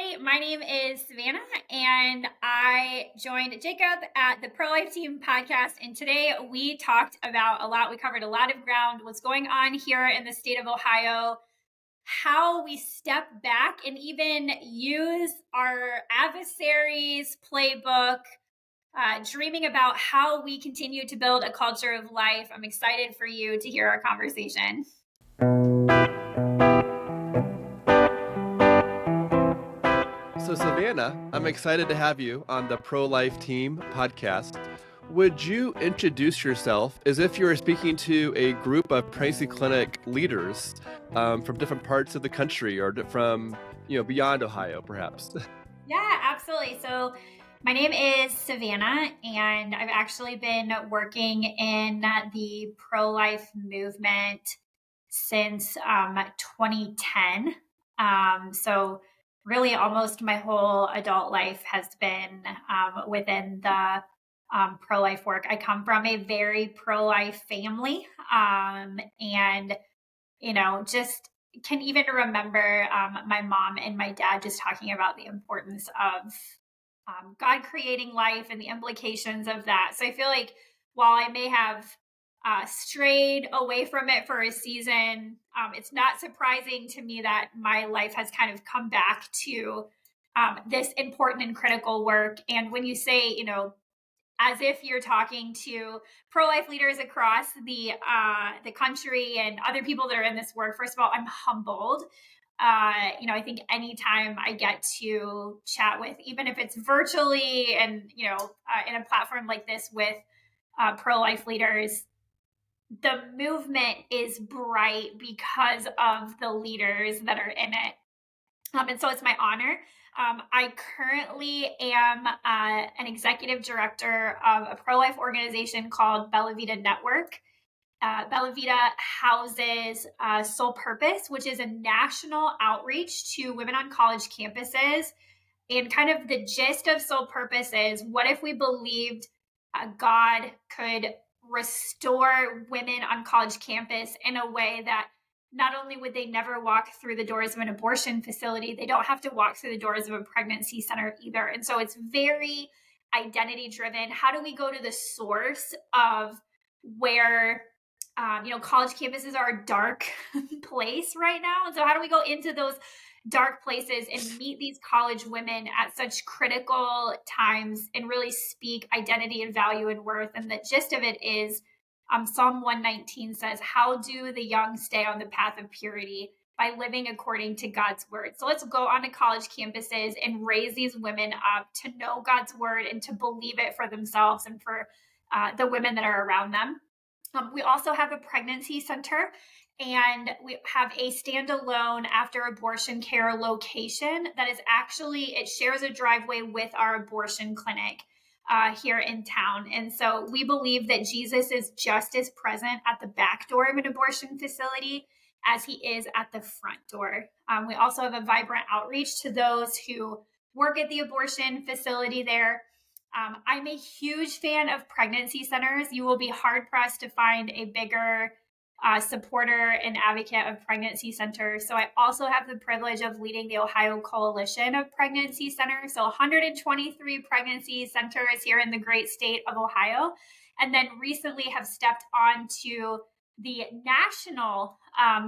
Hey, my name is Savannah, and I joined Jacob at the ProLife Team Podcast, and today we talked about a lot. We covered a lot of ground, what's going on here in the state of Ohio, how we step back and even use our adversaries' playbook, dreaming about how we continue to build a culture of life. I'm excited for you to hear our conversation. So Savannah, I'm excited to have you on the ProLife Team Podcast. Would you introduce yourself as if you were speaking to a group of pregnancy clinic leaders from different parts of the country or from, beyond Ohio, perhaps? Yeah, absolutely. So my name is Savannah, and I've actually been working in the pro-life movement since 2010. So really almost my whole adult life has been within the pro-life work. I come from a very pro-life family, and, just can even remember my mom and my dad just talking about the importance of God creating life and the implications of that. So I feel like while I may have strayed away from it for a season, it's not surprising to me that my life has kind of come back to this important and critical work. And when you say, as if you're talking to pro-life leaders across the country and other people that are in this work, first of all, I'm humbled. I think anytime I get to chat with, even if it's virtually and, in a platform like this with pro-life leaders, the movement is bright because of the leaders that are in it. And so it's my honor. I currently am an executive director of a pro-life organization called Belavita Network. Belavita houses Soul Purpose, which is a national outreach to women on college campuses. And kind of the gist of Soul Purpose is, what if we believed God could restore women on college campus in a way that not only would they never walk through the doors of an abortion facility, they don't have to walk through the doors of a pregnancy center either. And so it's very identity driven. How do we go to the source of where college campuses are a dark place right now? And so how do we go into those dark places and meet these college women at such critical times and really speak identity and value and worth? And the gist of it is, Psalm 119 says, how do the young stay on the path of purity? By living according to God's word. So let's go onto college campuses and raise these women up to know God's word and to believe it for themselves and for the women that are around them. We also have a pregnancy center, and we have a standalone after abortion care location that is actually, it shares a driveway with our abortion clinic here in town. And so we believe that Jesus is just as present at the back door of an abortion facility as he is at the front door. We also have a vibrant outreach to those who work at the abortion facility there. I'm a huge fan of pregnancy centers. You will be hard pressed to find a bigger supporter and advocate of pregnancy centers. So I also have the privilege of leading the Ohio Coalition of Pregnancy Centers. So 123 pregnancy centers here in the great state of Ohio. And then recently have stepped on to the National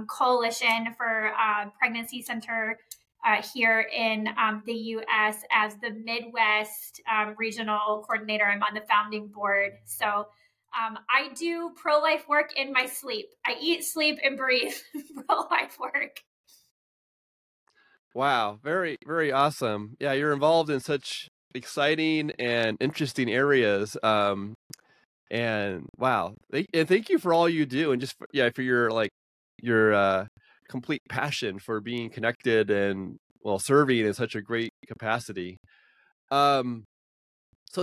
Coalition for Pregnancy Center here in the U.S. as the Midwest Regional Coordinator. I'm on the founding board. So I do pro-life work in my sleep. I eat, sleep, and breathe pro-life work. Wow. Very, very awesome. Yeah, you're involved in such exciting and interesting areas. And wow. And thank you for all you do and just, for your complete passion for being connected and serving in such a great capacity. So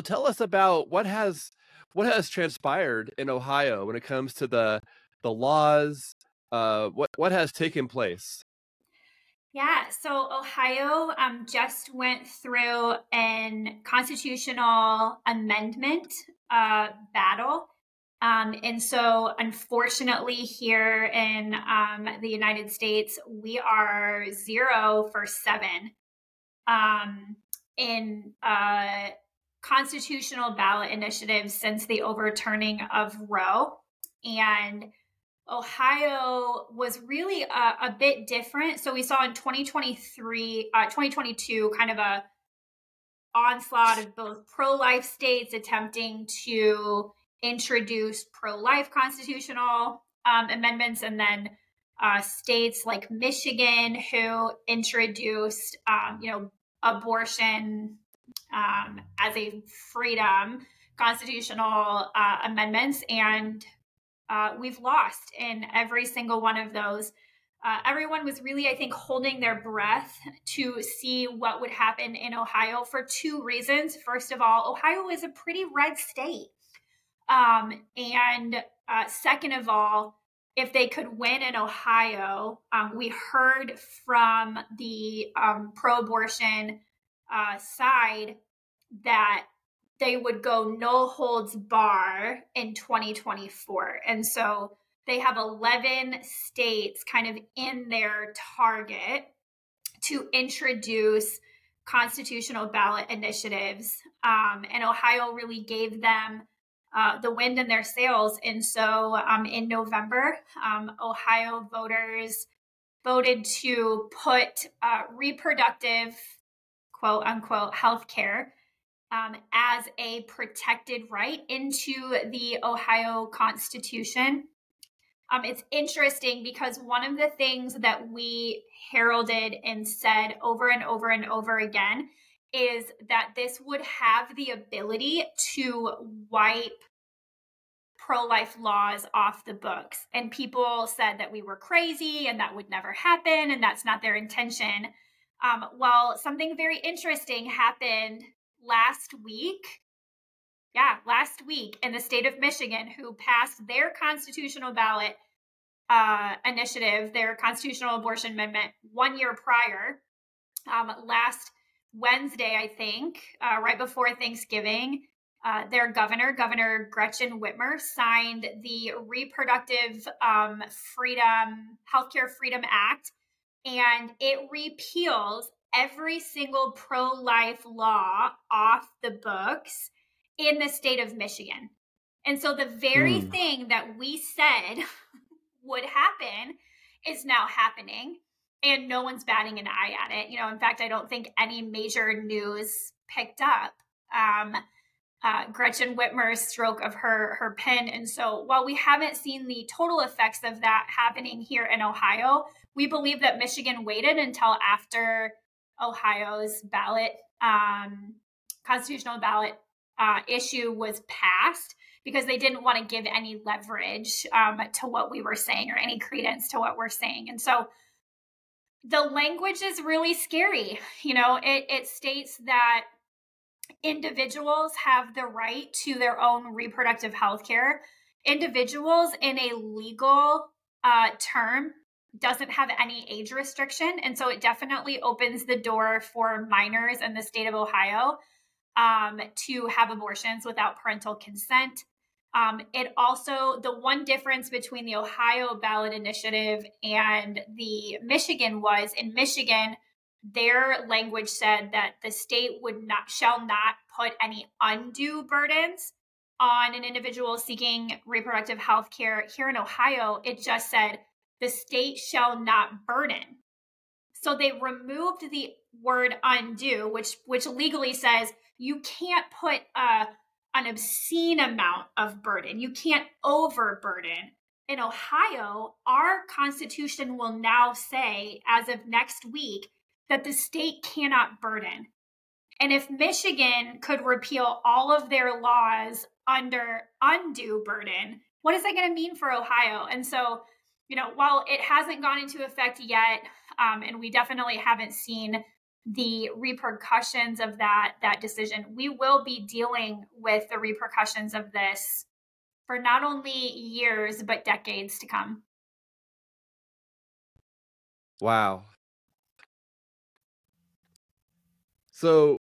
tell us about what has transpired in Ohio when it comes to the laws. What has taken place? Yeah, so Ohio just went through an constitutional amendment battle. And so unfortunately here in the United States, we are 0-7 in constitutional ballot initiatives since the overturning of Roe. And Ohio was really a bit different. So we saw in 2022, kind of a onslaught of both pro-life states attempting to introduce pro-life constitutional amendments, and then states like Michigan who introduced, abortion as a freedom, constitutional amendments, and we've lost in every single one of those. Everyone was really, I think, holding their breath to see what would happen in Ohio for two reasons. First of all, Ohio is a pretty red state. And second of all, if they could win in Ohio, we heard from the pro-abortion side that they would go no holds bar in 2024. And so they have 11 states kind of in their target to introduce constitutional ballot initiatives. And Ohio really gave them the wind in their sails. And so in November, Ohio voters voted to put reproductive, quote unquote, healthcare as a protected right into the Ohio Constitution. It's interesting because one of the things that we heralded and said over and over and over again is that this would have the ability to wipe pro-life laws off the books. And people said that we were crazy and that would never happen and that's not their intention. Well, something very interesting happened last week in the state of Michigan, who passed their constitutional ballot initiative, their constitutional abortion amendment, 1 year prior, last Wednesday, I think, right before Thanksgiving, their governor Gretchen Whitmer, signed the Reproductive Freedom Healthcare Freedom Act, and it repeals every single pro-life law off the books in the state of Michigan. And so the very thing that we said would happen is now happening, and no one's batting an eye at it. In fact, I don't think any major news picked up Gretchen Whitmer's stroke of her pen. And so while we haven't seen the total effects of that happening here in Ohio, we believe that Michigan waited until after Ohio's ballot, constitutional ballot issue was passed, because they didn't want to give any leverage to what we were saying or any credence to what we're saying. And so the language is really scary. It states that individuals have the right to their own reproductive health care. Individuals in a legal term doesn't have any age restriction. And so it definitely opens the door for minors in the state of Ohio to have abortions without parental consent. It also, the one difference between the Ohio ballot initiative and the Michigan was, in Michigan, their language said that the state shall not put any undue burdens on an individual seeking reproductive health care. Here in Ohio, it just said the state shall not burden. So they removed the word undue, which legally says you can't put an obscene amount of burden. You can't overburden. In Ohio, our Constitution will now say, as of next week, that the state cannot burden. And if Michigan could repeal all of their laws under undue burden, what is that going to mean for Ohio? And so, while it hasn't gone into effect yet, and we definitely haven't seen the repercussions of that decision, we will be dealing with the repercussions of this for not only years, but decades to come. Wow. So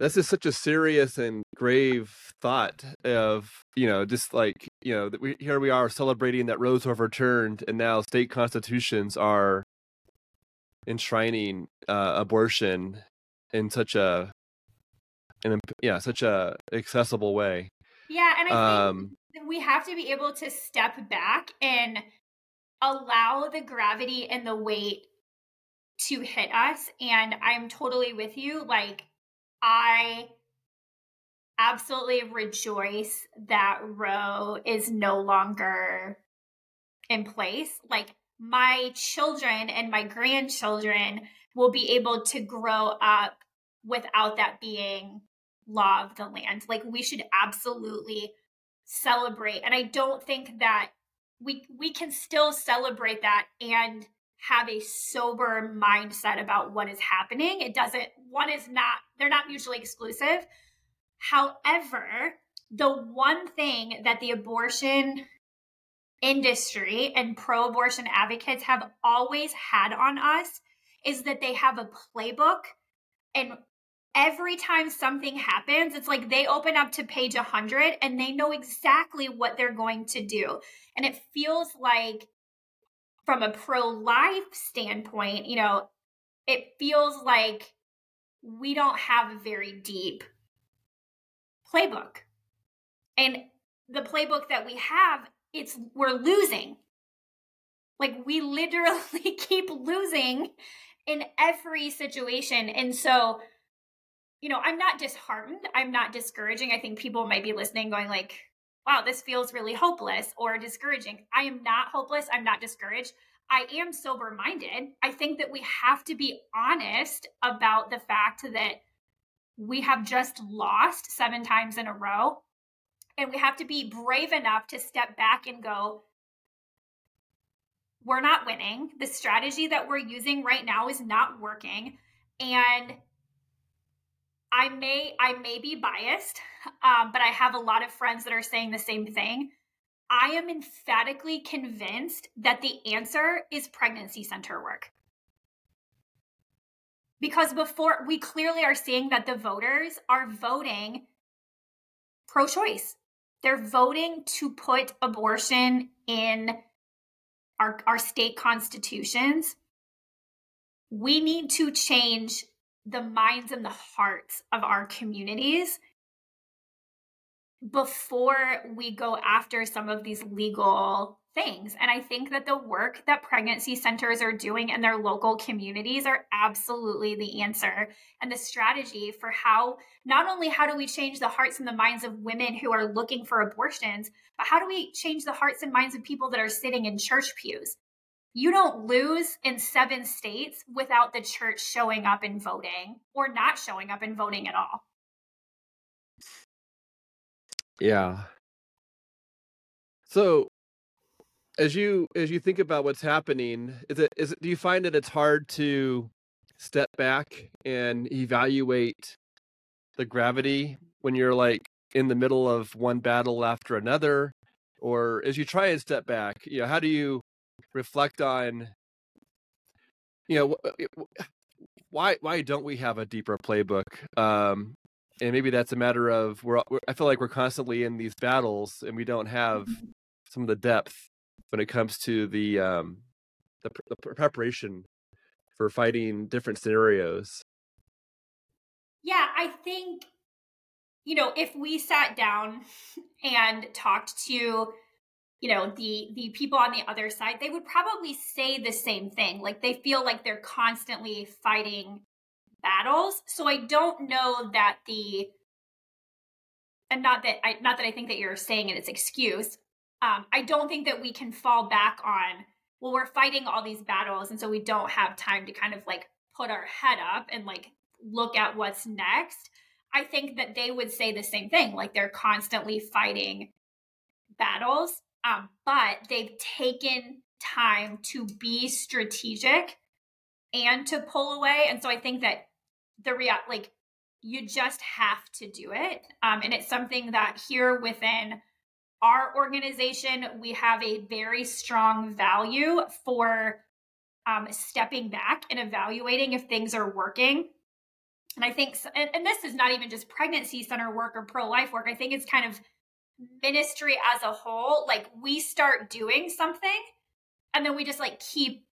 this is such a serious and grave thought of, that here we are celebrating that Roe's overturned, and now state constitutions are enshrining abortion in such a such a accessible way. Yeah, and I think we have to be able to step back and allow the gravity and the weight to hit us. And I'm totally with you. Like, I absolutely rejoice that Roe is no longer in place. Like, my children and my grandchildren will be able to grow up without that being law of the land. Like, we should absolutely celebrate. And I don't think that we can still celebrate that and have a sober mindset about what is happening. It doesn't, one is not, they're not mutually exclusive. However, the one thing that the abortion industry and pro-abortion advocates have always had on us is that they have a playbook, and every time something happens, it's like they open up to page 100 and they know exactly what they're going to do. And it feels like, from a pro-life standpoint, you know, it feels like we don't have a very deep playbook. And the playbook that we have, we're losing. Like, we literally keep losing in every situation. And so, you know, I'm not disheartened. I'm not discouraging. I think people might be listening going like, wow, this feels really hopeless or discouraging. I am not hopeless. I'm not discouraged. I am sober-minded. I think that we have to be honest about the fact that we have just lost 7 times in a row. And we have to be brave enough to step back and go, we're not winning. The strategy that we're using right now is not working. And I may be biased, but I have a lot of friends that are saying the same thing. I am emphatically convinced that the answer is pregnancy center work. Because before, we clearly are seeing that the voters are voting pro-choice. They're voting to put abortion in our state constitutions. We need to change the minds and the hearts of our communities before we go after some of these legal things. And I think that the work that pregnancy centers are doing in their local communities are absolutely the answer and the strategy for how do we change the hearts and the minds of women who are looking for abortions, but how do we change the hearts and minds of people that are sitting in church pews? You don't lose in 7 states without the church showing up and voting, or not showing up and voting at all. Yeah. So, as you think about what's happening, do you find that it's hard to step back and evaluate the gravity when you're like in the middle of one battle after another, or as you try and step back, you know, how do you reflect on, you know, why don't we have a deeper playbook? And maybe that's a matter of I feel like we're constantly in these battles and we don't have some of the depth when it comes to the preparation for fighting different scenarios. Yeah, I think, you know, if we sat down and talked to, you know, the people on the other side, they would probably say the same thing. Like, they feel like they're constantly fighting battles. So I don't know that I think that you're saying it's an excuse. I don't think that we can fall back on, well, we're fighting all these battles, and so we don't have time to kind of like put our head up and like look at what's next. I think that they would say the same thing. Like, they're constantly fighting battles. But they've taken time to be strategic and to pull away. And so I think that you just have to do it. And it's something that here within our organization, we have a very strong value for stepping back and evaluating if things are working. And I think, and this is not even just pregnancy center work or pro-life work. I think it's kind of ministry as a whole. Like, we start doing something and then we just like keep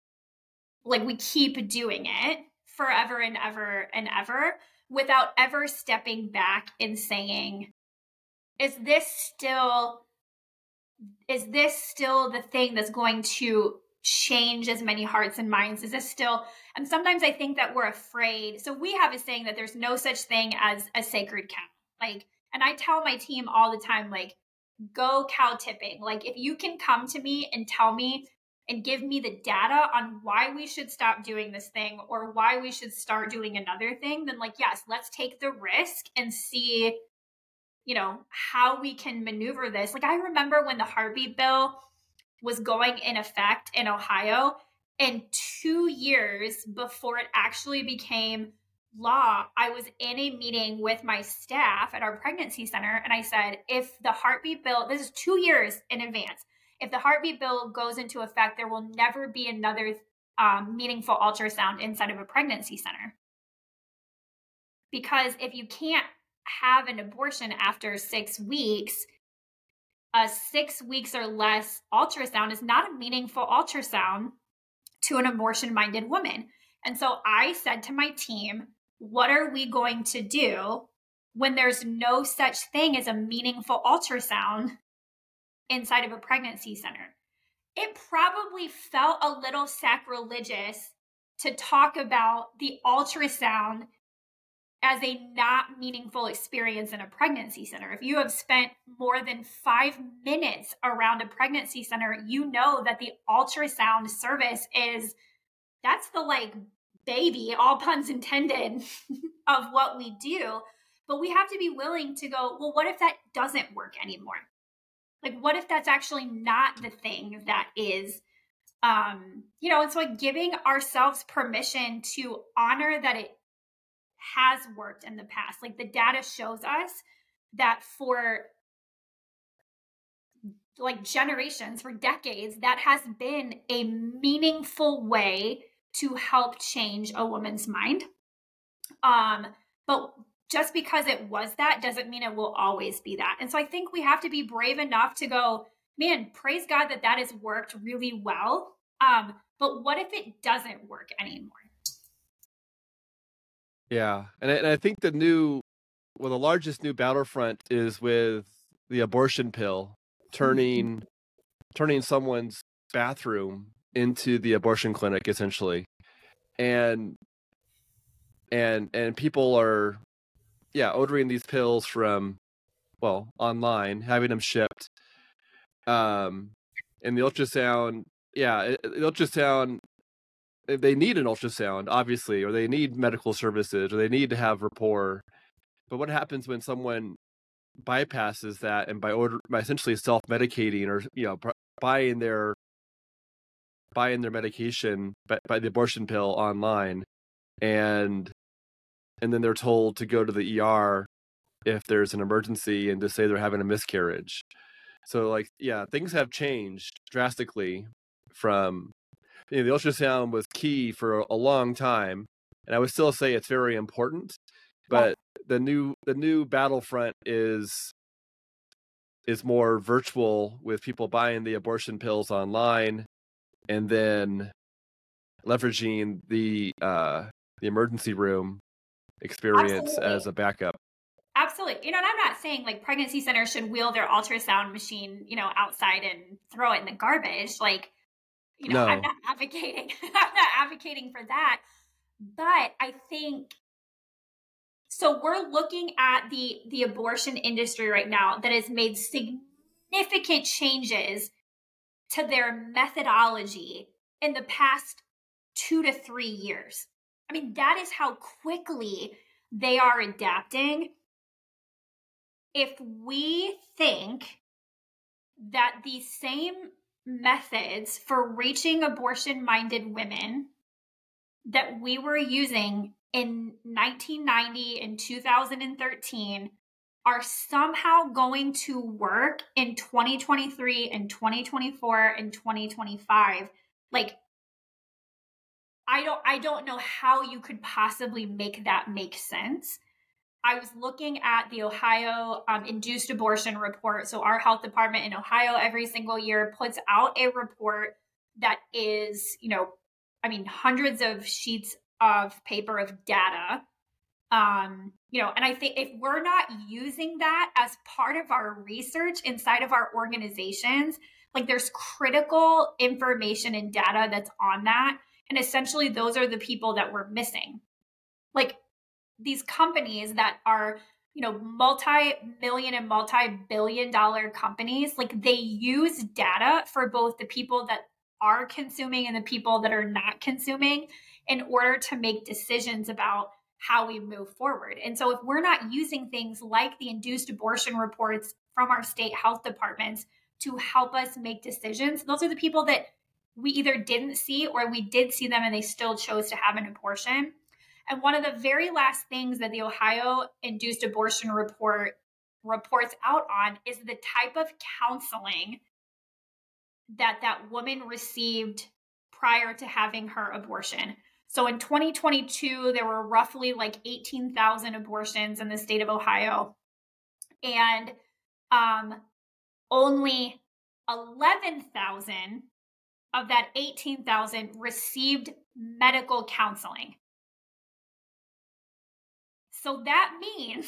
like we keep doing it forever and ever without ever stepping back and saying, is this still the thing that's going to change as many hearts and minds? Is this still, and sometimes I think that we're afraid. So we have a saying that there's no such thing as a sacred cow. Like, and I tell my team all the time, like, go cow tipping. Like, if you can come to me and tell me and give me the data on why we should stop doing this thing or why we should start doing another thing, then like, yes, let's take the risk and see, you know, how we can maneuver this. Like, I remember when the Harvey bill was going in effect in Ohio, and 2 years before it actually became law, I was in a meeting with my staff at our pregnancy center. And I said, if the heartbeat bill, this is 2 years in advance, if the heartbeat bill goes into effect, there will never be another meaningful ultrasound inside of a pregnancy center. Because if you can't have an abortion after 6 weeks, a 6 weeks or less ultrasound is not a meaningful ultrasound to an abortion-minded woman. And so I said to my team, what are we going to do when there's no such thing as a meaningful ultrasound inside of a pregnancy center? It probably felt a little sacrilegious to talk about the ultrasound as a not meaningful experience in a pregnancy center. If you have spent more than 5 minutes around a pregnancy center, you know that the ultrasound service is, that's the like baby, all puns intended, of what we do. But we have to be willing to go, well, what if that doesn't work anymore? Like, what if that's actually not the thing that is, you know, it's like giving ourselves permission to honor that it has worked in the past. Like, the data shows us that for like generations, for decades, that has been a meaningful way to help change a woman's mind. But just because it was that doesn't mean it will always be that. And so I think we have to be brave enough to go, man, praise God that that has worked really well. But what if it doesn't work anymore? Yeah. And I think the largest new battlefront is with the abortion pill turning someone's bathroom into the abortion clinic, essentially. And people are, ordering these pills from, online, having them shipped. And the ultrasound, they need an ultrasound, obviously, or they need medical services, or they need to have rapport. But what happens when someone bypasses that and by essentially self-medicating or, buying their medication by the abortion pill online, and then they're told to go to the ER if there's an emergency and to say they're having a miscarriage. So things have changed drastically from, the ultrasound was key for a long time, and I would still say it's very important. But the new battlefront is more virtual, with people buying the abortion pills online, and then leveraging the emergency room experience as a backup. Absolutely. And I'm not saying like pregnancy centers should wheel their ultrasound machine, outside and throw it in the garbage. Like, no. I'm not advocating for that. But I think, so we're looking at the abortion industry right now that has made significant changes to their methodology in the past 2 to 3 years. I mean, that is how quickly they are adapting. If we think that the same methods for reaching abortion-minded women that we were using in 1990 and 2013 are somehow going to work in 2023 and 2024 and 2025. Like, I don't know how you could possibly make that make sense. I was looking at the Ohio induced abortion report. So our health department in Ohio every single year puts out a report that is, I mean, hundreds of sheets of paper of data, and I think if we're not using that as part of our research inside of our organizations, like there's critical information and data that's on that. And essentially those are the people that we're missing. Like these companies that are, multi-million and multi-billion dollar companies, like they use data for both the people that are consuming and the people that are not consuming in order to make decisions about how we move forward. And so if we're not using things like the induced abortion reports from our state health departments to help us make decisions, those are the people that we either didn't see or we did see them and they still chose to have an abortion. And one of the very last things that the Ohio Induced Abortion Report reports out on is the type of counseling that that woman received prior to having her abortion. So in 2022, there were roughly like 18,000 abortions in the state of Ohio. And only 11,000 of that 18,000 received medical counseling. So that means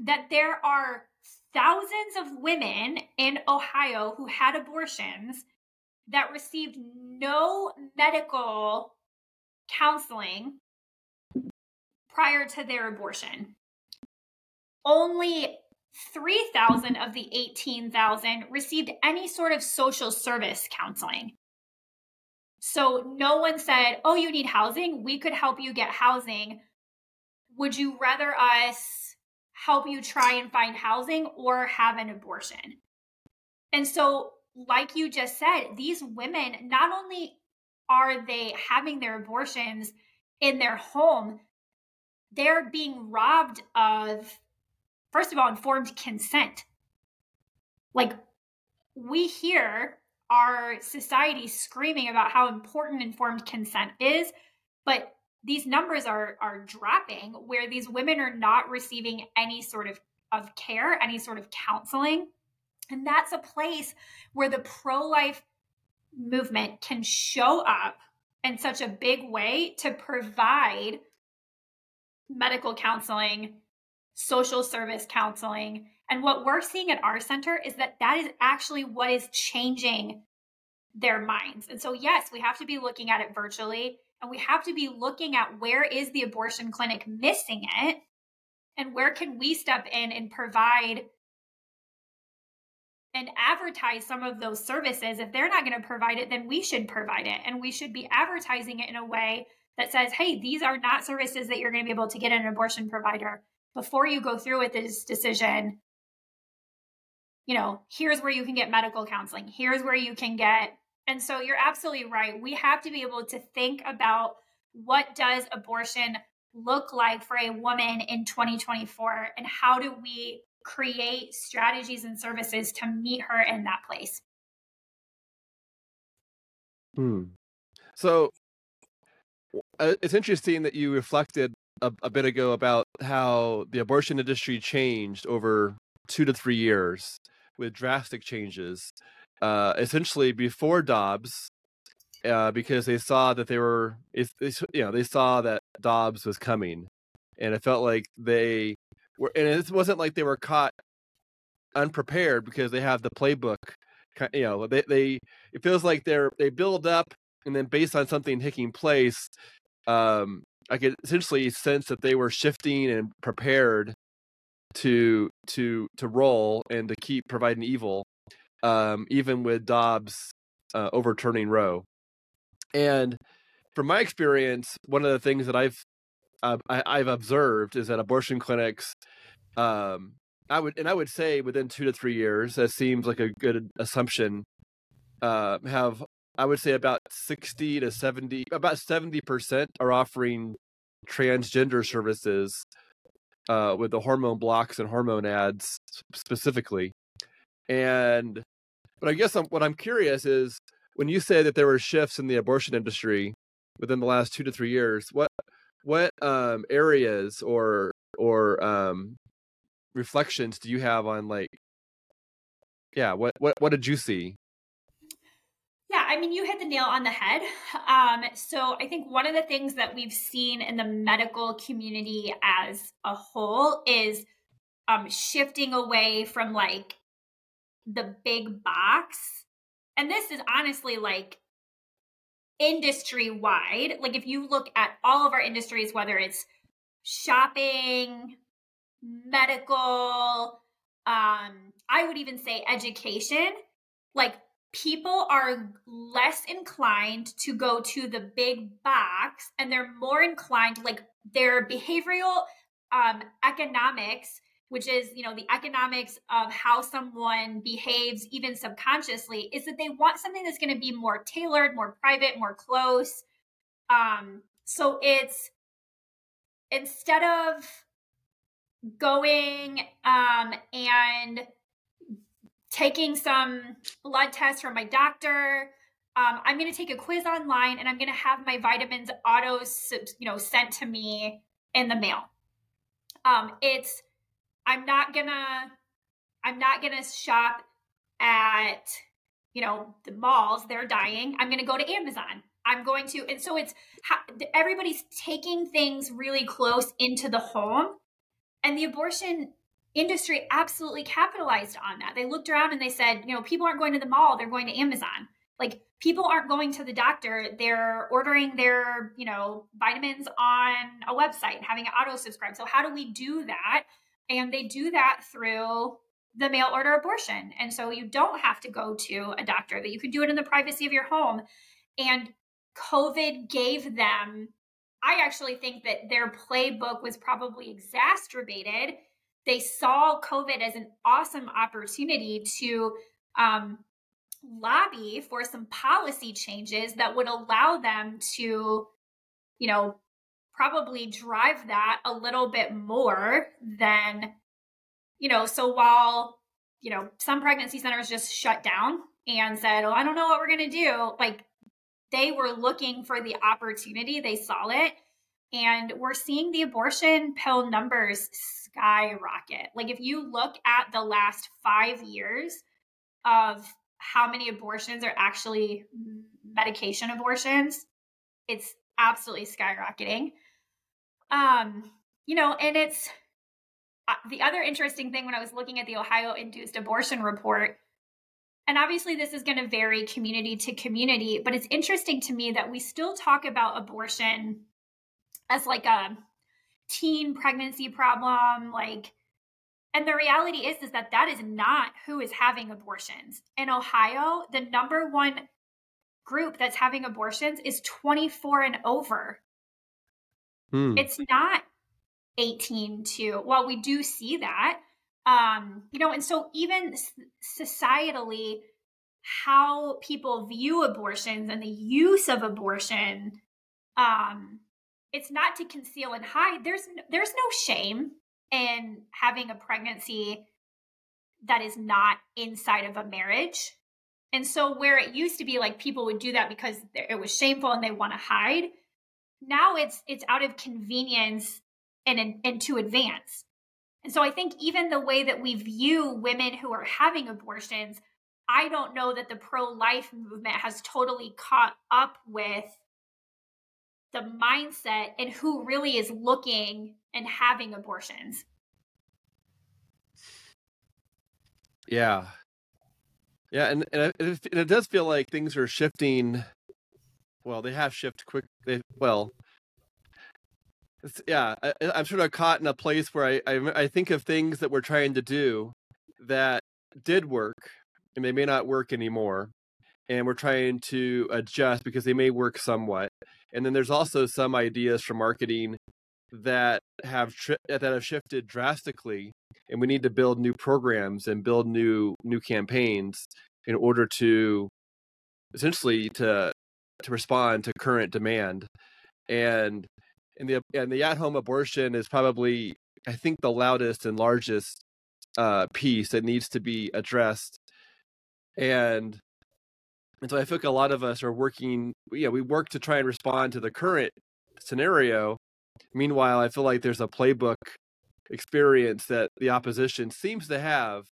that there are thousands of women in Ohio who had abortions that received no medical counseling prior to their abortion. Only 3,000 of the 18,000 received any sort of social service counseling. So no one said, oh, you need housing? We could help you get housing. Would you rather us help you try and find housing or have an abortion? And so, like you just said, these women, not only are they having their abortions in their home, they're being robbed of, first of all, informed consent. Like, we hear our society screaming about how important informed consent is, but these numbers are dropping where these women are not receiving any sort of care, any sort of counseling. And that's a place where the pro-life movement can show up in such a big way to provide medical counseling, social service counseling. And what we're seeing at our center is that is actually what is changing their minds. And so, yes, we have to be looking at it virtually. And we have to be looking at where is the abortion clinic missing it and where can we step in and provide and advertise some of those services. If they're not going to provide it, then we should provide it. And we should be advertising it in a way that says, hey, these are not services that you're going to be able to get an abortion provider. Before you go through with this decision, here's where you can get medical counseling. Here's where you can get. And so you're absolutely right. We have to be able to think about what does abortion look like for a woman in 2024 and how do we create strategies and services to meet her in that place. So it's interesting that you reflected a bit ago about how the abortion industry changed over 2 to 3 years with drastic changes. Essentially before Dobbs, because they saw that they saw that Dobbs was coming, and it felt like they were, and it wasn't like they were caught unprepared because they have the playbook. It feels like they build up, and then based on something taking place, I could essentially sense that they were shifting and prepared to roll and to keep providing evil. Even with Dobbs overturning Roe. And from my experience, one of the things that I've observed is that abortion clinics, I would say within 2 to 3 years, that seems like a good assumption, have, I would say about 70% are offering transgender services with the hormone blocks and hormone ads specifically. But I guess what I'm curious is when you say that there were shifts in the abortion industry within the last 2 to 3 years, what areas or reflections do you have on what did you see? Yeah, I mean, you hit the nail on the head. So I think one of the things that we've seen in the medical community as a whole is shifting away from like the big box. And this is honestly like industry wide. Like if you look at all of our industries, whether it's shopping, medical, I would even say education, like people are less inclined to go to the big box and they're more inclined, like their behavioral economics, which is, you know, the economics of how someone behaves, even subconsciously, is that they want something that's going to be more tailored, more private, more close. So it's instead of going and taking some blood tests from my doctor, I'm going to take a quiz online and I'm going to have my vitamins sent to me in the mail. I'm not gonna shop at, you know, the malls. They're dying. I'm going to go to Amazon. And so it's everybody's taking things really close into the home, and the abortion industry absolutely capitalized on that. They looked around and they said, you know, people aren't going to the mall, they're going to Amazon. Like people aren't going to the doctor, they're ordering their, you know, vitamins on a website, having it auto subscribe. So how do we do that? And they do that through the mail order abortion. And so you don't have to go to a doctor, that you can do it in the privacy of your home. And COVID gave them, I actually think that their playbook was probably exacerbated. They saw COVID as an awesome opportunity to lobby for some policy changes that would allow them to, you know, probably drive that a little bit more than, you know, so while, you know, some pregnancy centers just shut down and said, oh, I don't know what we're going to do. Like they were looking for the opportunity. They saw it. And we're seeing the abortion pill numbers skyrocket. Like if you look at the last 5 years of how many abortions are actually medication abortions, it's absolutely skyrocketing. You know, and it's the other interesting thing when I was looking at the Ohio induced abortion report, and obviously this is going to vary community to community, but it's interesting to me that we still talk about abortion as like a teen pregnancy problem, like, and the reality is that that is not who is having abortions. In Ohio, the number one group that's having abortions is 24 and over. It's not 18 to, well, we do see that, you know, and so even societally, how people view abortions and the use of abortion, it's not to conceal and hide. There's no shame in having a pregnancy that is not inside of a marriage. And so where it used to be like people would do that because it was shameful and they want to hide, now it's out of convenience and to advance. And so I think even the way that we view women who are having abortions, I don't know that the pro-life movement has totally caught up with the mindset and who really is looking and having abortions. Yeah. Yeah. And it does feel like things are shifting. Well, they have shifted quick. I'm sort of caught in a place where I think of things that we're trying to do that did work and they may not work anymore. And we're trying to adjust because they may work somewhat. And then there's also some ideas from marketing that have shifted drastically, and we need to build new programs and build new campaigns in order to essentially to respond to current demand. And the at-home abortion is probably, I think, the loudest and largest piece that needs to be addressed. And so I think a lot of us are working, you know, we work to try and respond to the current scenario. Meanwhile, I feel like there's a playbook experience that the opposition seems to have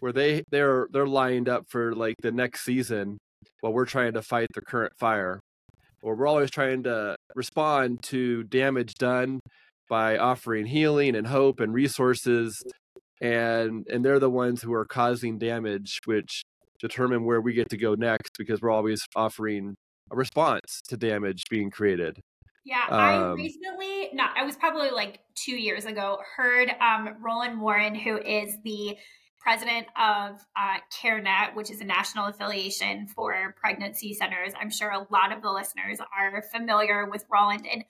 where they're lined up for like the next season while we're trying to fight the current fire, or we're always trying to respond to damage done by offering healing and hope and resources, and they're the ones who are causing damage, which determine where we get to go next, because we're always offering a response to damage being created. Yeah, I recently, I was probably like 2 years ago, heard Roland Warren, who is the president of CareNet, which is a national affiliation for pregnancy centers. I'm sure a lot of the listeners are familiar with Roland, and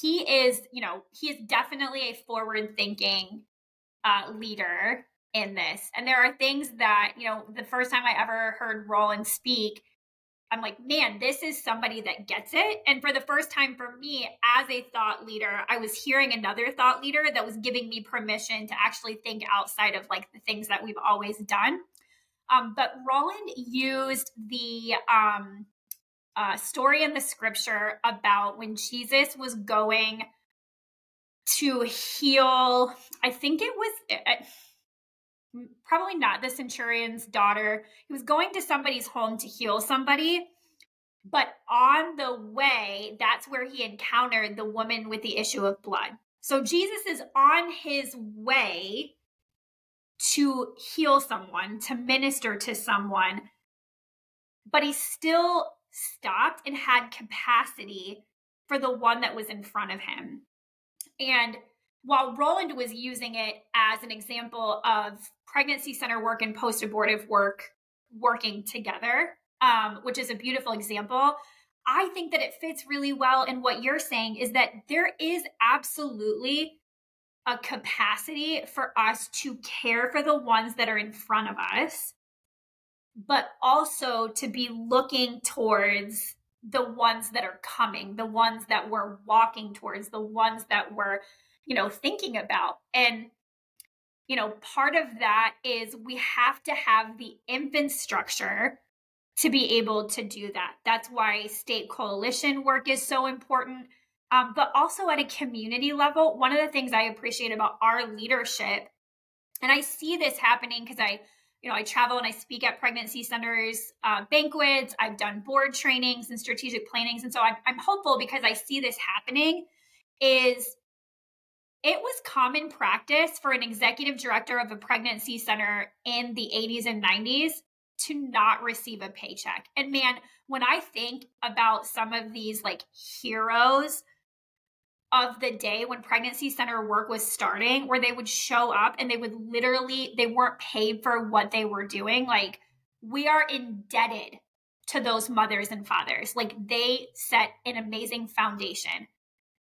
he is, you know, he is definitely a forward-thinking leader in this. And there are things that, you know, the first time I ever heard Roland speak, I'm like, man, this is somebody that gets it. And for the first time for me as a thought leader, I was hearing another thought leader that was giving me permission to actually think outside of like the things that we've always done. But Roland used the story in the scripture about when Jesus was going to heal, I think it was... probably not the centurion's daughter. He was going to somebody's home to heal somebody. But on the way, that's where he encountered the woman with the issue of blood. So Jesus is on his way to heal someone, to minister to someone, but he still stopped and had compassion for the one that was in front of him. And while Roland was using it as an example of pregnancy center work and post-abortive work working together, which is a beautiful example, I think that it fits really well in what you're saying, is that there is absolutely a capacity for us to care for the ones that are in front of us, but also to be looking towards the ones that are coming, the ones that we're walking towards, the ones that we're, you know, thinking about. And, you know, part of that is we have to have the infrastructure to be able to do that. That's why state coalition work is so important. But also at a community level, one of the things I appreciate about our leadership, and I see this happening because I travel and I speak at pregnancy centers, banquets, I've done board trainings and strategic plannings. And so I'm hopeful because I see this happening is, it was common practice for an executive director of a pregnancy center in the 80s and 90s to not receive a paycheck. And man, when I think about some of these like heroes of the day when pregnancy center work was starting, where they would show up and they would literally, they weren't paid for what they were doing. Like, we are indebted to those mothers and fathers. Like, they set an amazing foundation.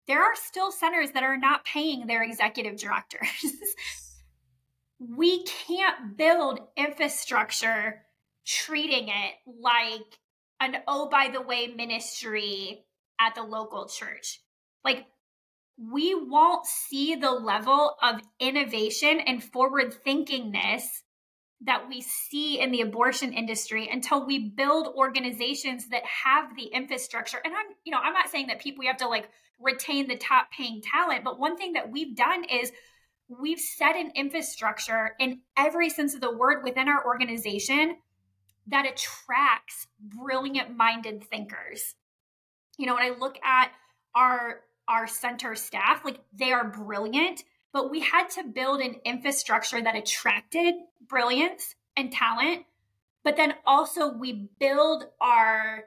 There are still centers that are not paying their executive directors. We can't build infrastructure treating it like an, oh, by the way, ministry at the local church. Like, we won't see the level of innovation and forward thinkingness that we see in the abortion industry until we build organizations that have the infrastructure. And I'm not saying that we have to like retain the top paying talent, but one thing that we've done is we've set an infrastructure in every sense of the word within our organization that attracts brilliant minded thinkers. You know, when I look at our center staff, like, they are brilliant, but we had to build an infrastructure that attracted brilliance and talent, but then also we build our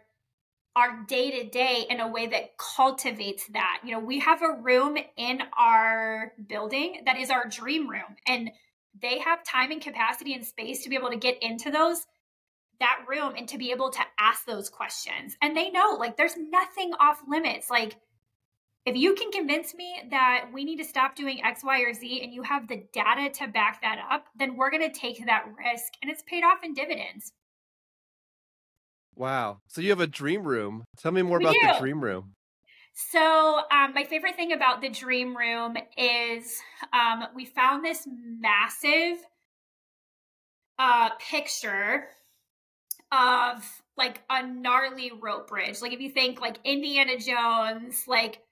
day-to-day in a way that cultivates that. You know, we have a room in our building that is our dream room, and they have time and capacity and space to be able to get into that room and to be able to ask those questions. And they know, like, there's nothing off limits. Like, if you can convince me that we need to stop doing X, Y, or Z, and you have the data to back that up, then we're going to take that risk, and it's paid off in dividends. Wow. So you have a dream room. Tell me more about the dream room. So my favorite thing about the dream room is we found this massive picture of like a gnarly rope bridge. Like, if you think like Indiana Jones, like,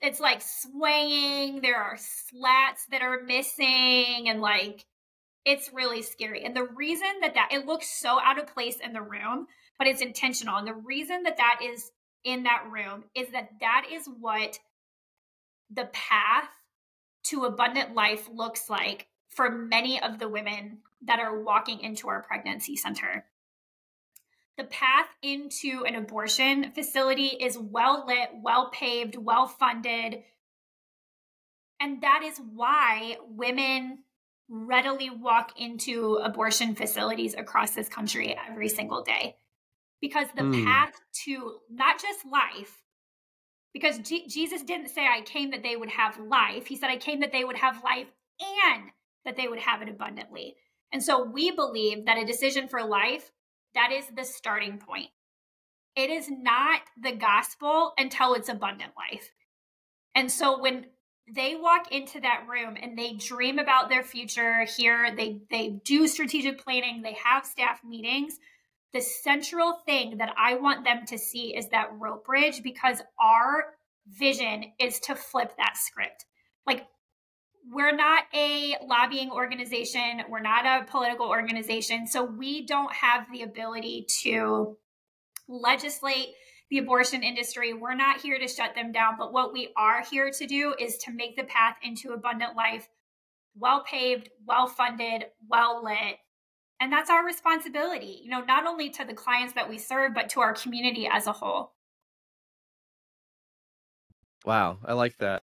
it's like swaying, there are slats that are missing, and like, it's really scary. And the reason that it looks so out of place in the room but it's intentional. And the reason that that is in that room is that that is what the path to abundant life looks like for many of the women that are walking into our pregnancy center. The path into an abortion facility is well lit, well paved, well funded. And that is why women readily walk into abortion facilities across this country every single day. Because the path to not just life, because Jesus didn't say, I came that they would have life. He said, I came that they would have life and that they would have it abundantly. And so we believe that a decision for life, that is the starting point. It is not the gospel until it's abundant life. And so when they walk into that room and they dream about their future here, they do strategic planning, they have staff meetings, the central thing that I want them to see is that rope bridge, because our vision is to flip that script. Like, we're not a lobbying organization. We're not a political organization. So we don't have the ability to legislate the abortion industry. We're not here to shut them down. But what we are here to do is to make the path into abundant life well-paved, well-funded, well-lit. And that's our responsibility, you know, not only to the clients that we serve, but to our community as a whole. Wow, I like that.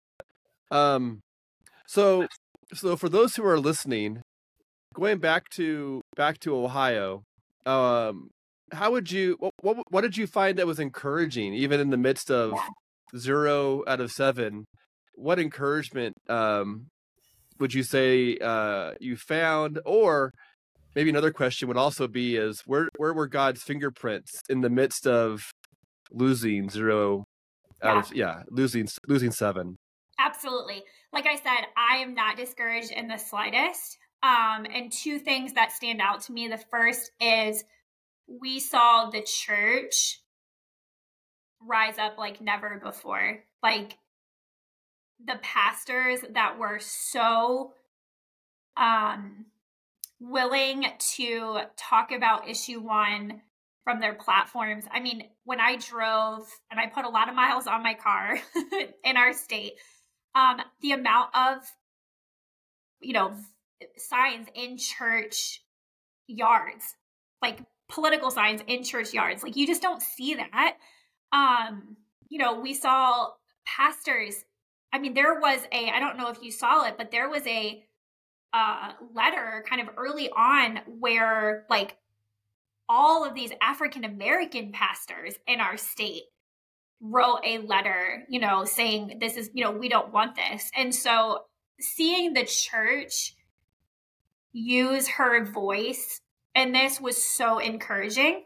So for those who are listening, going back to Ohio, how would you, what did you find that was encouraging, even in the midst of 0 out of 7? What encouragement would you say you found? Or maybe another question would also be is where were God's fingerprints in the midst of losing losing 7? Absolutely. Like I said, I am not discouraged in the slightest. And two things that stand out to me. The first is we saw the church rise up like never before. Like, the pastors that were so willing to talk about issue one from their platforms. I mean, when I drove, and I put a lot of miles on my car in our state, the amount of, you know, signs in church yards, like political signs in church yards, like you just don't see that. You know, we saw pastors. I mean, there was I don't know if you saw it, but there was a letter kind of early on where like all of these African American pastors in our state wrote a letter, you know, saying this is, you know, we don't want this. And so seeing the church use her voice in this was so encouraging.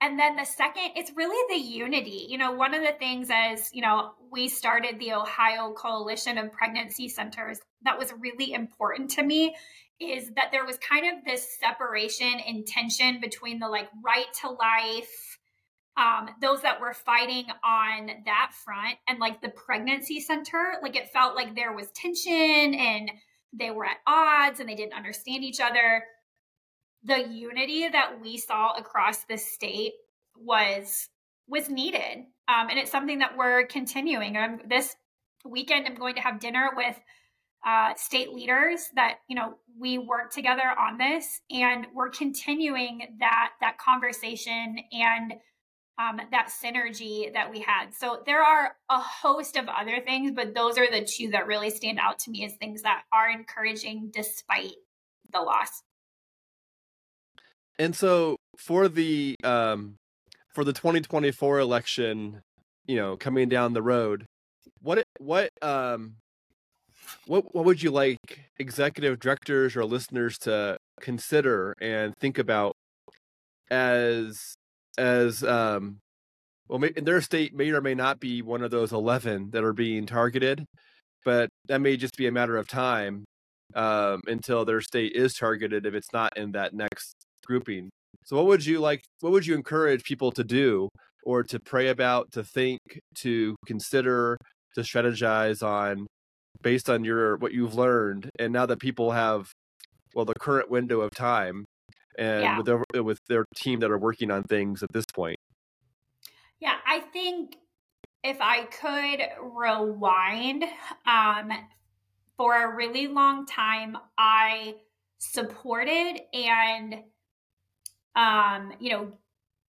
And then the second, it's really the unity. You know, one of the things is, you know, we started the Ohio Coalition of Pregnancy Centers. That was really important to me, is that there was kind of this separation and tension between the like right to life, those that were fighting on that front, and like the pregnancy center. Like, it felt like there was tension and they were at odds and they didn't understand each other. The unity that we saw across the state was needed. And it's something that we're continuing. This weekend, I'm going to have dinner with state leaders that, you know, we work together on this, and we're continuing that conversation and that synergy that we had. So there are a host of other things, but those are the two that really stand out to me as things that are encouraging despite the loss. And so for the 2024 election, you know, coming down the road, what would you like executive directors or listeners to consider and think about as in their state may or may not be one of those 11 that are being targeted, but that may just be a matter of time until their state is targeted if it's not in that next grouping. So what would you encourage people to do, or to pray about, to think, to consider, to strategize on, based on what you've learned? And now that people have, the current window of time, and with their team that are working on things at this point? Yeah, I think if I could rewind, for a really long time, I supported and,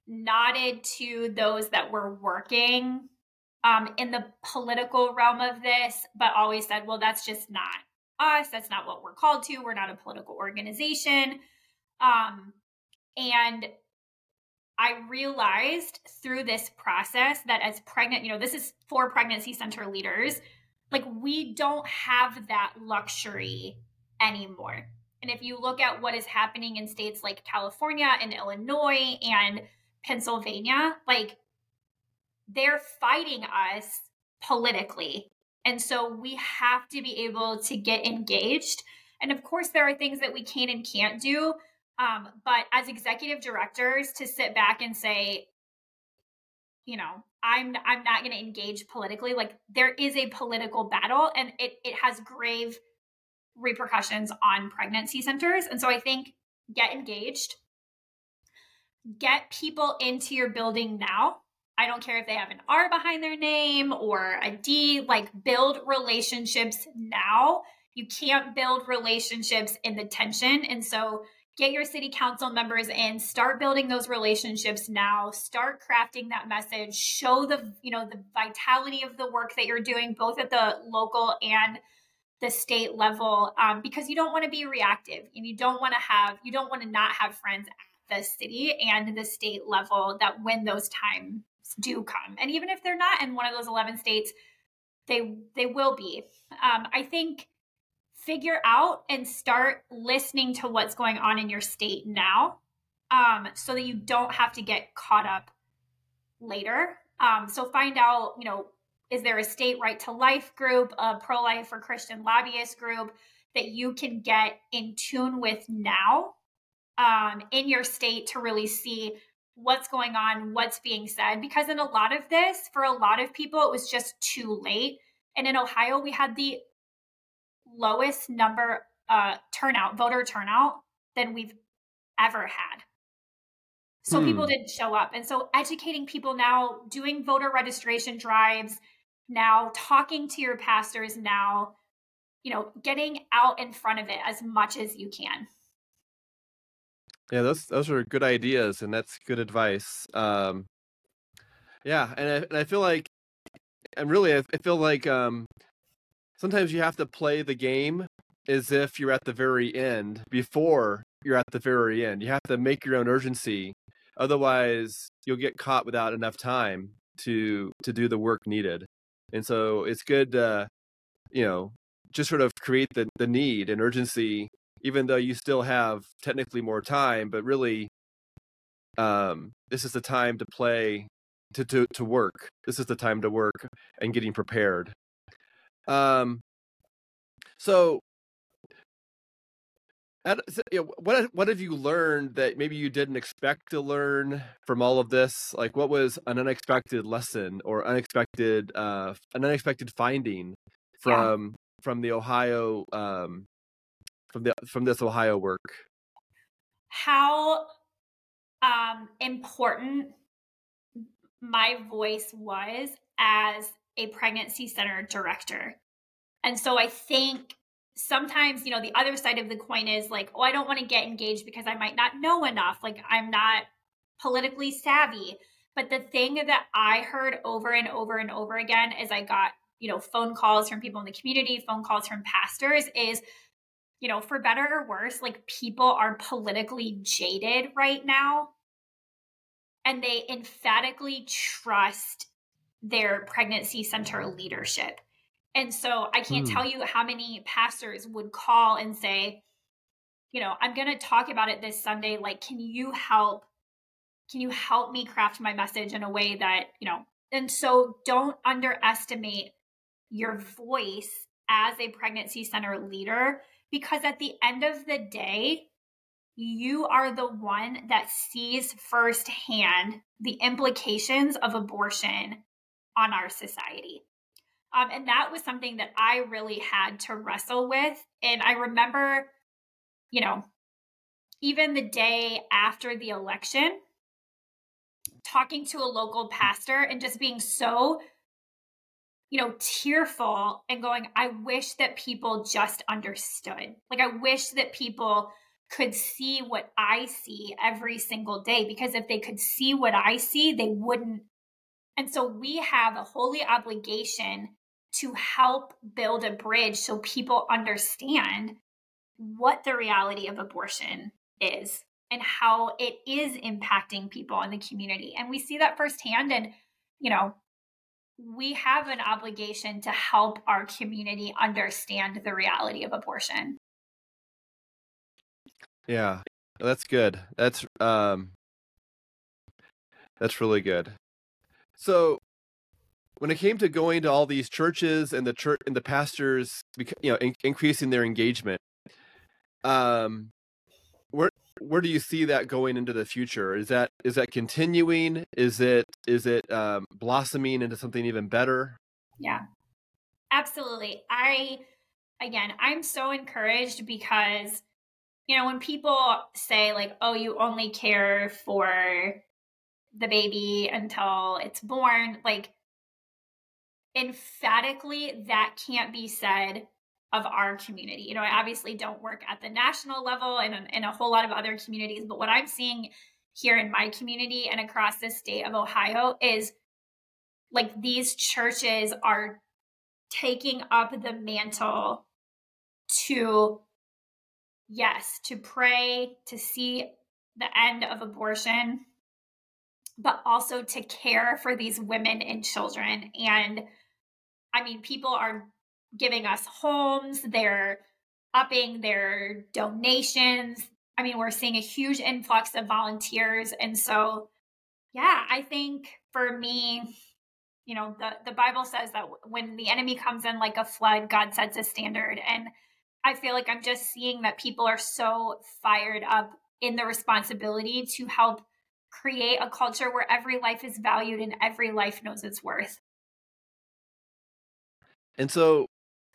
nodded to those that were working in the political realm of this, but always said, well, that's just not us. That's not what we're called to. We're not a political organization. And I realized through this process that as pregnant, this is for pregnancy center leaders, like we don't have that luxury anymore. And if you look at what is happening in states like California and Illinois and Pennsylvania, like they're fighting us politically. And so we have to be able to get engaged. And of course, there are things that we can and can't do. But as executive directors, to sit back and say, I'm not going to engage politically. Like there is a political battle, and it has grave repercussions on pregnancy centers. And so I think get engaged, get people into your building now. I don't care if they have an R behind their name or a D, like build relationships now. You can't build relationships in the tension. And so get your city council members in, start building those relationships now, start crafting that message, show the vitality of the work that you're doing, both at the local and the state level, because you don't want to be reactive and you don't want to not have friends at the city and the state level that when those times do come. And even if they're not in one of those 11 states, they will be. I think figure out and start listening to what's going on in your state now, so that you don't have to get caught up later. So find out, is there a state right to life group, a pro-life or Christian lobbyist group that you can get in tune with now in your state to really see what's going on, what's being said? Because in a lot of this, for a lot of people, it was just too late. And in Ohio, we had the lowest number voter turnout than we've ever had. So people didn't show up. And so educating people now, doing voter registration drives, now talking to your pastors now, getting out in front of it as much as you can. Yeah, those are good ideas, and that's good advice. And I feel like, and really, I feel like sometimes you have to play the game as if you're at the very end before you're at the very end. You have to make your own urgency. Otherwise, you'll get caught without enough time to do the work needed. And so it's good to, just sort of create the need and urgency, even though you still have technically more time, but really, this is the time to play, to work. This is the time to work and getting prepared. So what have you learned that maybe you didn't expect to learn from all of this? Like, what was an unexpected lesson or an unexpected finding from the Ohio, from this Ohio work? How important my voice was as a pregnancy center director. And so I think sometimes, the other side of the coin is like, oh, I don't want to get engaged because I might not know enough. Like I'm not politically savvy. But the thing that I heard over and over and over again as I got, phone calls from people in the community, phone calls from pastors is, for better or worse, like people are politically jaded right now. And they emphatically trust their pregnancy center leadership. And so I can't tell you how many pastors would call and say, I'm going to talk about it this Sunday. Like, can you help me craft my message in a way that, and so don't underestimate your voice as a pregnancy center leader, because at the end of the day, you are the one that sees firsthand the implications of abortion on our society. And that was something that I really had to wrestle with. And I remember, even the day after the election, talking to a local pastor and just being so, you know, tearful and going, I wish that people just understood. Like, I wish that people could see what I see every single day, because if they could see what I see, they wouldn't. And so we have a holy obligation to help build a bridge so people understand what the reality of abortion is and how it is impacting people in the community. And we see that firsthand. And, you know, we have an obligation to help our community understand the reality of abortion. Yeah, that's good. That's really good. So when it came to going to all these churches and the church and the pastors, you know, increasing their engagement, where do you see that going into the future? Is that continuing? Is it blossoming into something even better? Yeah, absolutely. I'm so encouraged because, you know, when people say like, oh, you only care for the baby until it's born, like, emphatically, that can't be said of our community. You know, I obviously don't work at the national level and in a whole lot of other communities, but what I'm seeing here in my community and across the state of Ohio is like these churches are taking up the mantle to, yes, to pray, to see the end of abortion, but also to care for these women and children. And I mean, people are giving us homes, they're upping their donations. I mean, we're seeing a huge influx of volunteers. And so, yeah, I think for me, you know, the Bible says that when the enemy comes in like a flood, God sets a standard. And I feel like I'm just seeing that people are so fired up in the responsibility to help create a culture where every life is valued and every life knows its worth. And so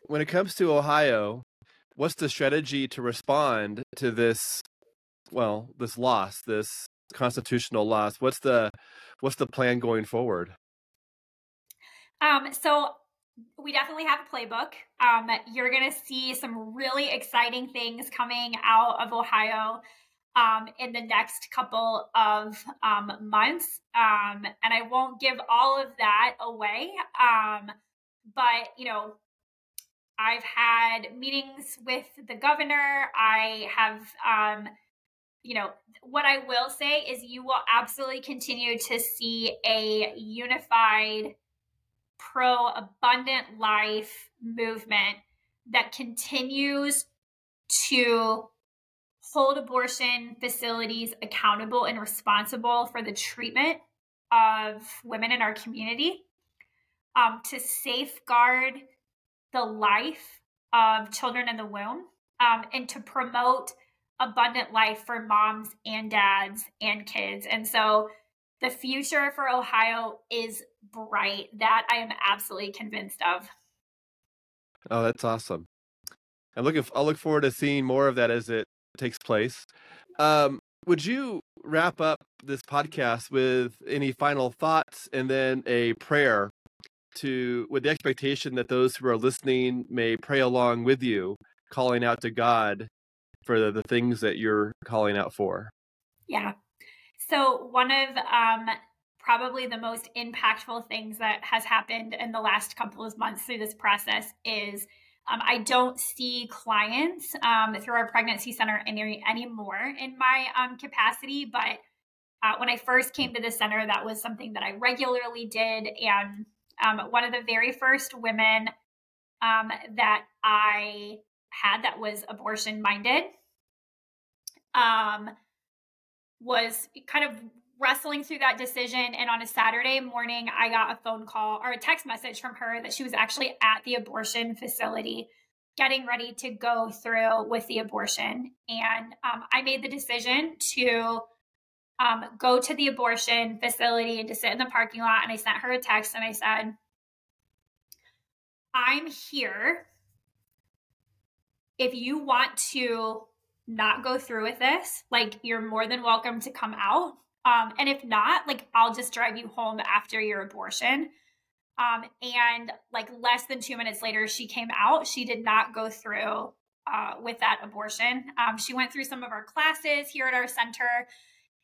when it comes to Ohio, what's the strategy to respond to this, well, this loss, this constitutional loss? What's the plan going forward? So we definitely have a playbook. You're going to see some really exciting things coming out of Ohio in the next couple of months. And I won't give all of that away. But, you know, I've had meetings with the governor. I have, you know, what I will say is you will absolutely continue to see a unified, pro-abundant life movement that continues to hold abortion facilities accountable and responsible for the treatment of women in our community. To safeguard the life of children in the womb, and to promote abundant life for moms and dads and kids. And so the future for Ohio is bright. That I am absolutely convinced of. Oh, that's awesome. I'll look forward to seeing more of that as it takes place. Would you wrap up this podcast with any final thoughts and then a prayer? With the expectation that those who are listening may pray along with you, calling out to God for the things that you're calling out for. Yeah. So one of probably the most impactful things that has happened in the last couple of months through this process is I don't see clients through our pregnancy center anymore in my capacity. But when I first came to the center, that was something that I regularly did. And one of the very first women that I had that was abortion-minded was kind of wrestling through that decision. And on a Saturday morning, I got a phone call or a text message from her that she was actually at the abortion facility getting ready to go through with the abortion. And I made the decision to go to the abortion facility and to sit in the parking lot. And I sent her a text and I said, I'm here. If you want to not go through with this, like, you're more than welcome to come out. And if not, like, I'll just drive you home after your abortion. And like less than 2 minutes later, she came out. She did not go through with that abortion. She went through some of our classes here at our center.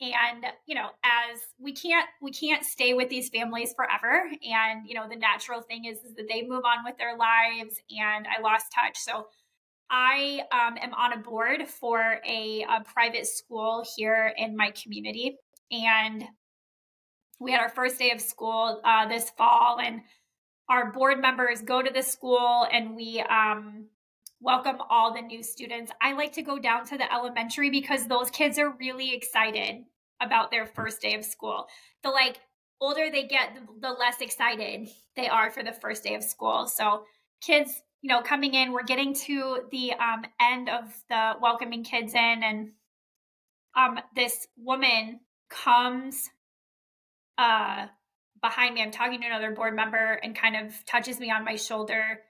And, you know, as we can't stay with these families forever. And, you know, the natural thing is that they move on with their lives, and I lost touch. So I am on a board for a private school here in my community. And we had our first day of school this fall, and our board members go to the school, and we welcome all the new students. I like to go down to the elementary because those kids are really excited about their first day of school. The like older they get, the less excited they are for the first day of school. So kids, you know, coming in, we're getting to the end of the welcoming kids in, and this woman comes behind me. I'm talking to another board member, and kind of touches me on my shoulder,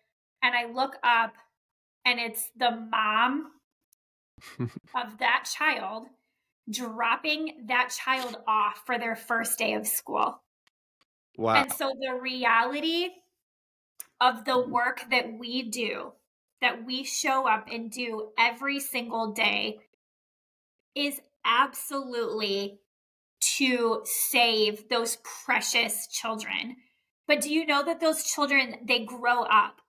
and I look up, and it's the mom of that child dropping that child off for their first day of school. Wow. And so the reality of the work that we do, that we show up and do every single day, is absolutely to save those precious children. But do you know that those children, they grow up?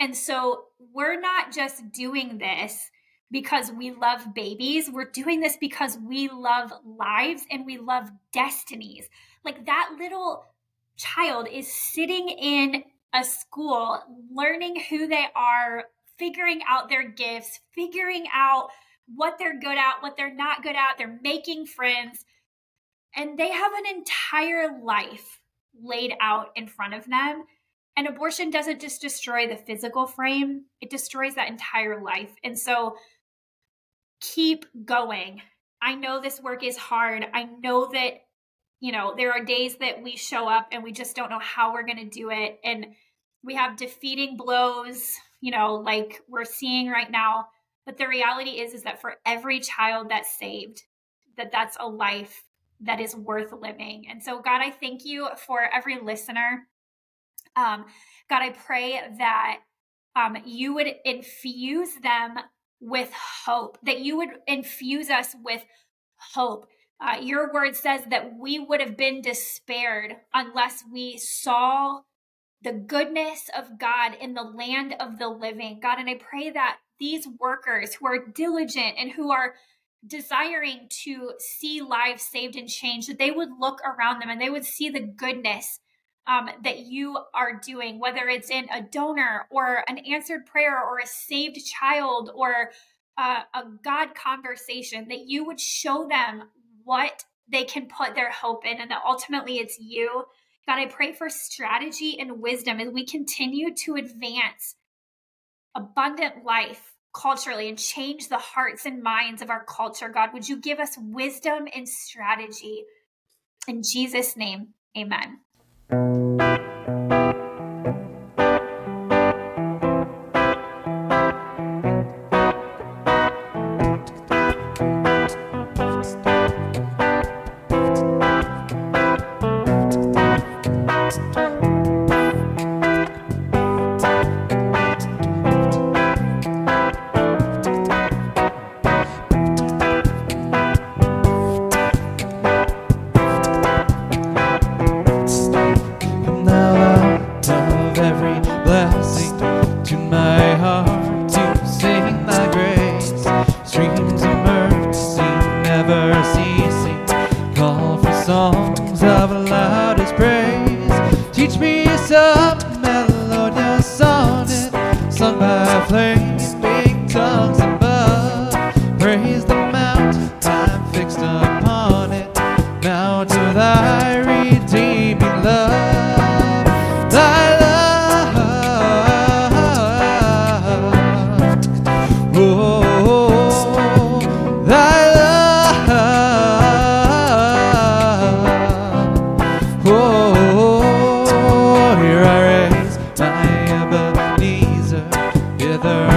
And so we're not just doing this because we love babies. We're doing this because we love lives and we love destinies. Like, that little child is sitting in a school, learning who they are, figuring out their gifts, figuring out what they're good at, what they're not good at. They're making friends, and they have an entire life laid out in front of them. And abortion doesn't just destroy the physical frame, it destroys that entire life. And so keep going. I know this work is hard. I know that, you know, there are days that we show up and we just don't know how we're going to do it. And we have defeating blows, you know, like we're seeing right now. But the reality is that for every child that's saved, that's a life that is worth living. And so, God, I thank you for every listener. God, I pray that you would infuse them with hope, that you would infuse us with hope. Your word says that we would have been despaired unless we saw the goodness of God in the land of the living. God, and I pray that these workers who are diligent and who are desiring to see lives saved and changed, that they would look around them and they would see the goodness that you are doing, whether it's in a donor or an answered prayer or a saved child or a God conversation, that you would show them what they can put their hope in, and that ultimately it's you. God, I pray for strategy and wisdom as we continue to advance abundant life culturally and change the hearts and minds of our culture. God, would you give us wisdom and strategy? In Jesus' name, amen.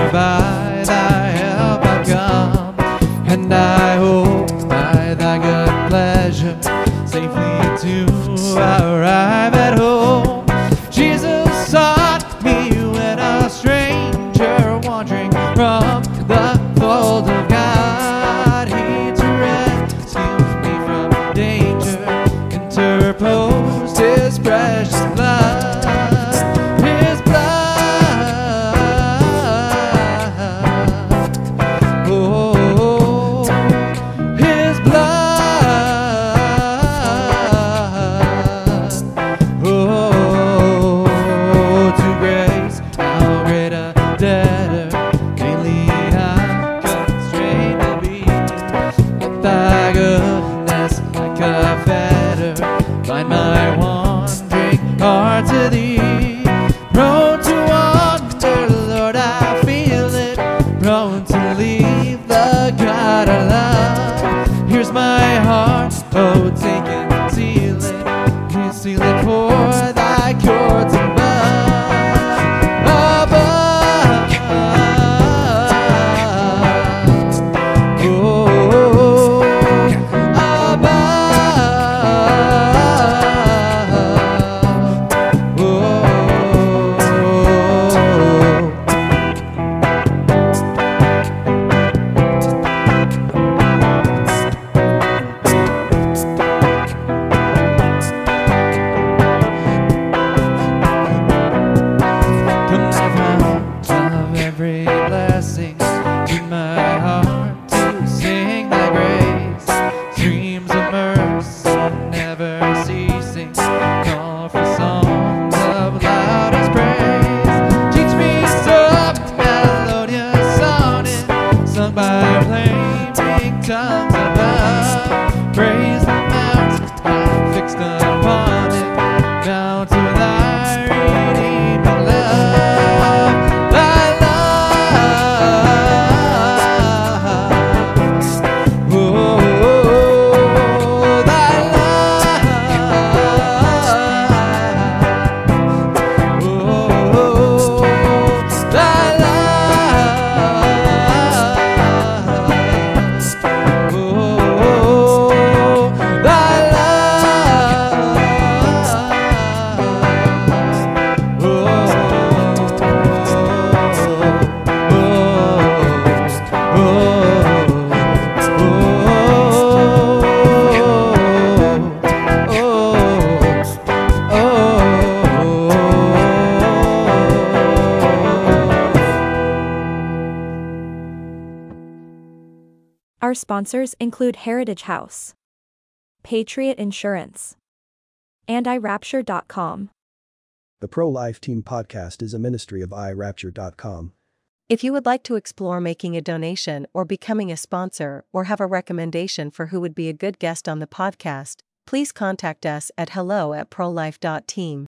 By thy help I've come. Our sponsors include Heritage House, Patriot Insurance, and iRapture.com. The ProLife Team Podcast is a ministry of iRapture.com. If you would like to explore making a donation or becoming a sponsor or have a recommendation for who would be a good guest on the podcast, please contact us at hello@prolife.team.